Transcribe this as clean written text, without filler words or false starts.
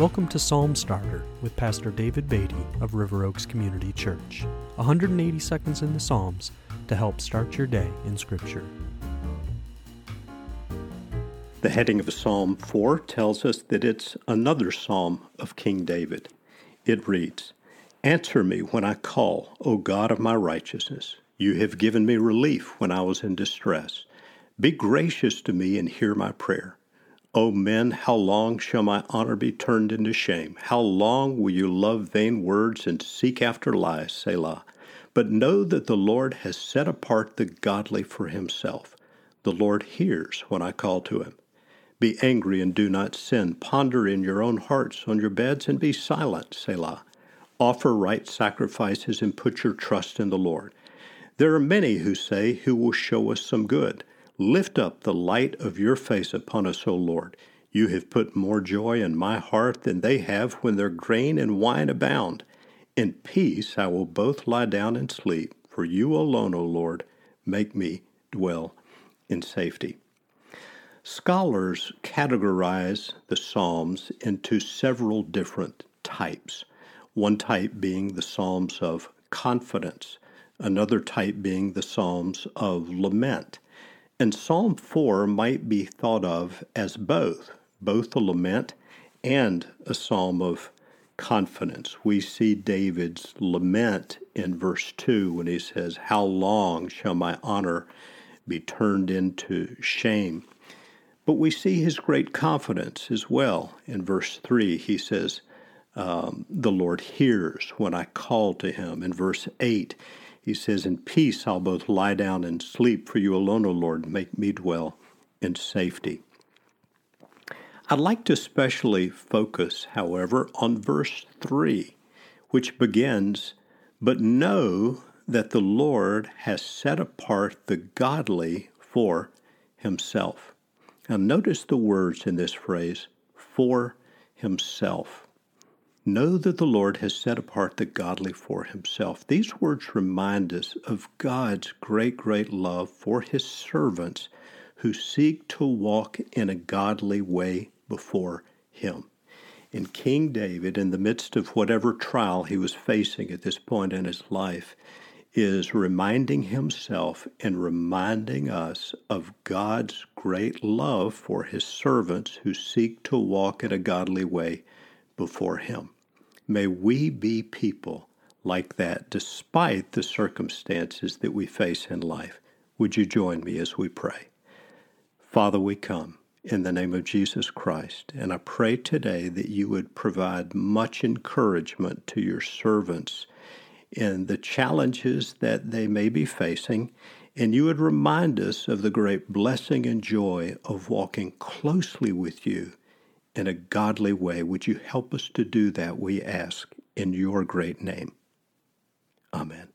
Welcome to Psalm Starter with Pastor David Beatty of River Oaks Community Church. 180 seconds in the Psalms to help start your day in Scripture. The heading of Psalm 4 tells us that it's another psalm of King David. It reads, "Answer me when I call, O God of my righteousness. You have given me relief when I was in distress. Be gracious to me and hear my prayer. O men, how long shall my honor be turned into shame? How long will you love vain words and seek after lies, Selah? But know that the Lord has set apart the godly for himself. The Lord hears when I call to him. Be angry and do not sin. Ponder in your own hearts on your beds and be silent, Selah. Offer right sacrifices and put your trust in the Lord. There are many who say, 'Who will show us some good?' Lift up the light of your face upon us, O Lord. You have put more joy in my heart than they have when their grain and wine abound. In peace I will both lie down and sleep, for you alone, O Lord, make me dwell in safety." Scholars categorize the Psalms into several different types, one type being the Psalms of confidence, another type being the Psalms of lament. And Psalm 4 might be thought of as both a lament and a psalm of confidence. We see David's lament in verse 2 when he says, "How long shall my honor be turned into shame?" But we see his great confidence as well. In verse 3, he says, "The Lord hears when I call to him." In verse 8, he says, "In peace I'll both lie down and sleep, for you alone, O Lord, make me dwell in safety." I'd like to especially focus, however, on verse 3, which begins, "But know that the Lord has set apart the godly for himself." Now notice the words in this phrase, "for himself." Know that the Lord has set apart the godly for himself. These words remind us of God's great, great love for his servants who seek to walk in a godly way before him. And King David, in the midst of whatever trial he was facing at this point in his life, is reminding himself and reminding us of God's great love for his servants who seek to walk in a godly way before him. May we be people like that despite the circumstances that we face in life. Would you join me as we pray? Father, we come in the name of Jesus Christ, and I pray today that you would provide much encouragement to your servants in the challenges that they may be facing, and you would remind us of the great blessing and joy of walking closely with you in a godly way. Would you help us to do that, we ask, in your great name? Amen.